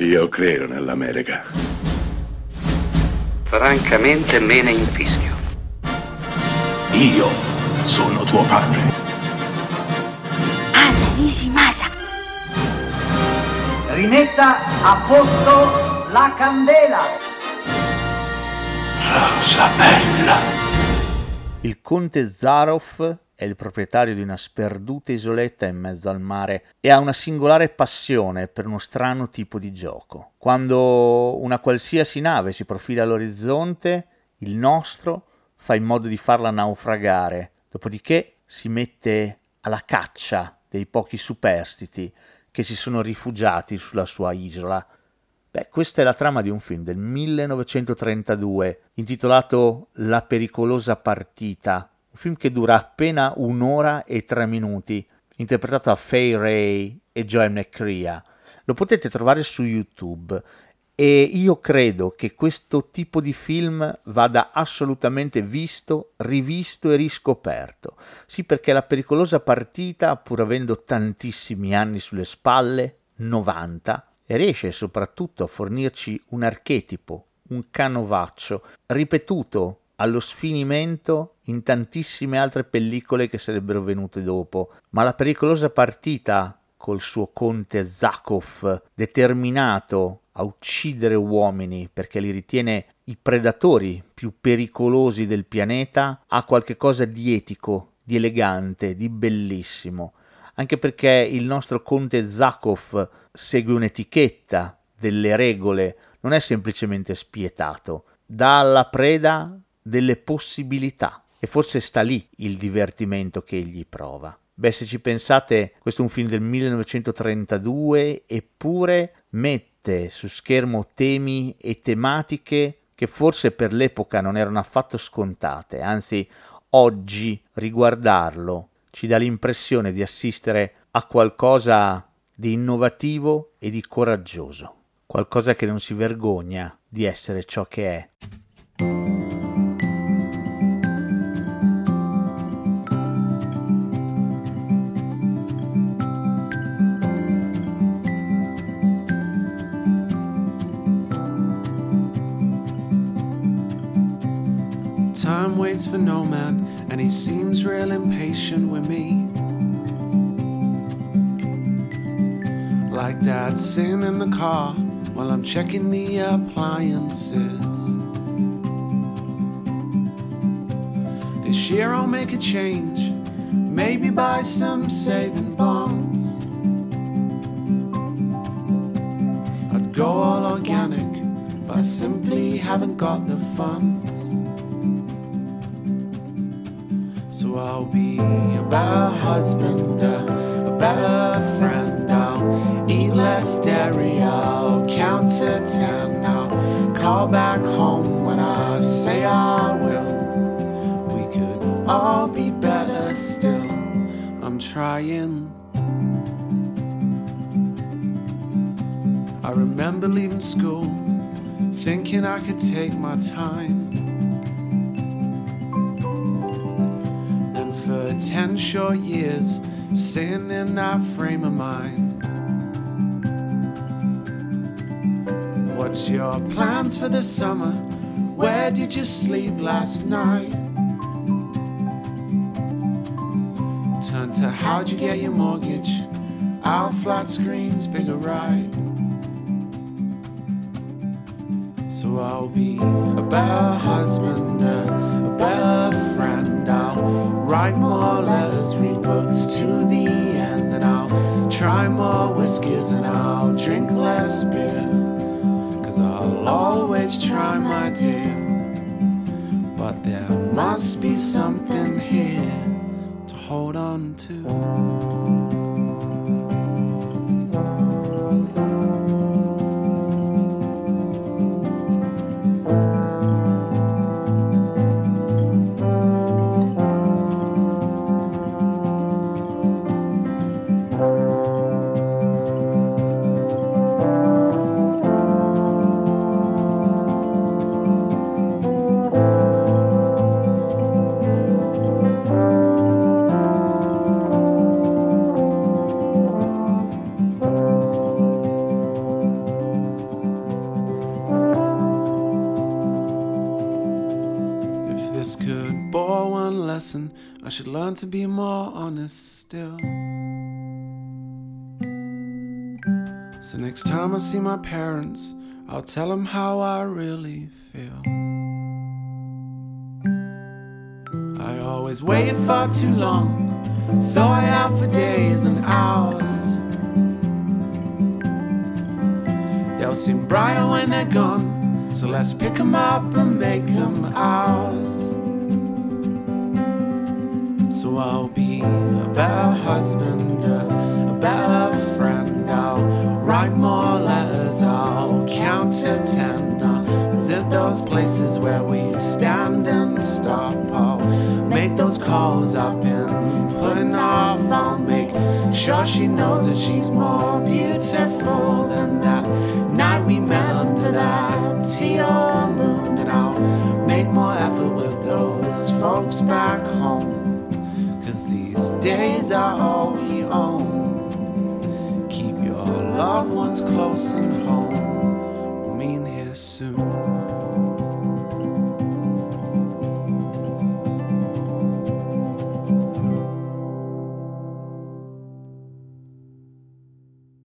Io credo nell'America. Francamente me ne infischio. Io sono tuo padre. Anna Nishimasa. Rimetta a posto la candela. Rosa bella. Il conte Zaroff è il proprietario di una sperduta isoletta in mezzo al mare e ha una singolare passione per uno strano tipo di gioco. Quando una qualsiasi nave si profila all'orizzonte, il nostro fa in modo di farla naufragare, dopodiché si mette alla caccia dei pochi superstiti che si sono rifugiati sulla sua isola. Beh, questa è la trama di un film del 1932 intitolato La pericolosa partita, un film che dura appena 1 ora e 3 minuti, interpretato da Fay Ray e Joy McCrea. Lo potete trovare su YouTube e io credo che questo tipo di film vada assolutamente visto, rivisto e riscoperto. Sì, perché La pericolosa partita, pur avendo tantissimi anni sulle spalle, 90, riesce soprattutto a fornirci un archetipo, un canovaccio, ripetuto allo sfinimento in tantissime altre pellicole che sarebbero venute dopo. Ma La pericolosa partita, col suo conte Zakov, determinato a uccidere uomini perché li ritiene i predatori più pericolosi del pianeta, ha qualche cosa di etico, di elegante, di bellissimo. Anche perché il nostro conte Zakov segue un'etichetta, delle regole, non è semplicemente spietato, dà alla preda delle possibilità, e forse sta lì il divertimento che egli prova. Beh, se ci pensate, questo è un film del 1932, eppure mette su schermo temi e tematiche che forse per l'epoca non erano affatto scontate, anzi oggi riguardarlo ci dà l'impressione di assistere a qualcosa di innovativo e di coraggioso, qualcosa che non si vergogna di essere ciò che è. Time waits for no man, and he seems real impatient with me. Like Dad sitting in the car while I'm checking the appliances. This year I'll make a change, maybe buy some saving bonds. I'd go all organic, but I simply haven't got the funds. So I'll be a better husband, a better friend. I'll eat less dairy, I'll count to 10. I'll call back home when I say I will. We could all be better still. I'm trying. I remember leaving school, thinking I could take my time. 10 short years, sitting in that frame of mind. What's your plans for the summer? Where did you sleep last night? Turn to how'd you get your mortgage? Our flat screen's bigger right. So I'll be a better husband, a better friend. I'll write more letters, read books to the end, and I'll try more whiskies and I'll drink less beer, 'cause I'll always try, my dear. But there must be something here to hold on to. lesson. I should learn to be more honest still. So next time I see my parents, I'll tell them how I really feel. I always wait far too long, thought out for days and hours. They'll seem brighter when they're gone, so let's pick them up and make them ours. So I'll be a better husband, a better friend. I'll write more letters, I'll count to 10. I'll visit those places where we stand and stop. I'll make those calls I've been putting off. I'll make sure she knows that she's more beautiful than that night we met under that teal moon. And I'll make more effort with those folks back home, 'cause these days are all we own. Keep your loved ones close and home. We'll meet here soon.